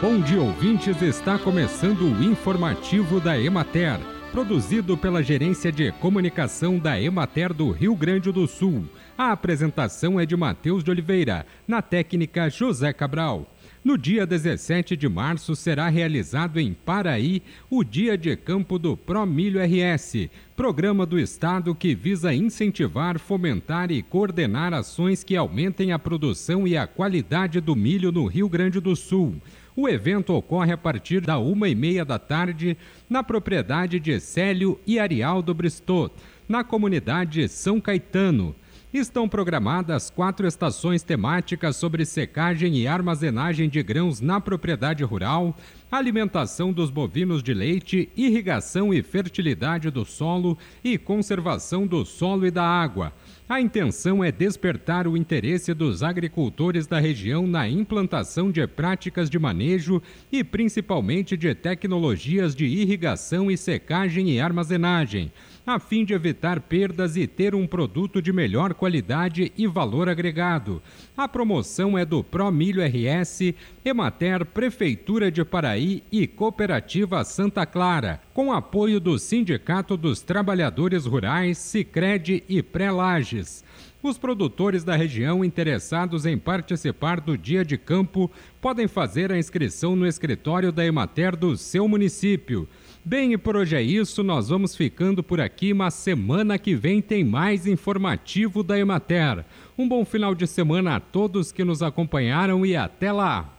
Bom dia, ouvintes, está começando o informativo da Emater, produzido pela Gerência de Comunicação da Emater do Rio Grande do Sul. A apresentação é de Mateus de Oliveira, na técnica José Cabral. No dia 17 de março será realizado em Paraí o Dia de Campo do Pró-Milho RS, programa do Estado que visa incentivar, fomentar e coordenar ações que aumentem a produção e a qualidade do milho no Rio Grande do Sul. O evento ocorre a partir da 13h30 na propriedade de Célio e Arial do Bristot, na comunidade São Caetano. Estão programadas 4 estações temáticas sobre secagem e armazenagem de grãos na propriedade rural, alimentação dos bovinos de leite, irrigação e fertilidade do solo e conservação do solo e da água. A intenção é despertar o interesse dos agricultores da região na implantação de práticas de manejo e principalmente de tecnologias de irrigação e secagem e armazenagem, a fim de evitar perdas e ter um produto de melhor qualidade e valor agregado. A promoção é do Pró-Milho RS, Emater, Prefeitura de Paraí e Cooperativa Santa Clara, com apoio do Sindicato dos Trabalhadores Rurais, Cicred e Pré-Lages. Os produtores da região interessados em participar do Dia de Campo podem fazer a inscrição no escritório da Emater do seu município. Bem, e por hoje é isso, nós vamos ficando por aqui, mas semana que vem tem mais informativo da Emater. Um bom final de semana a todos que nos acompanharam e até lá!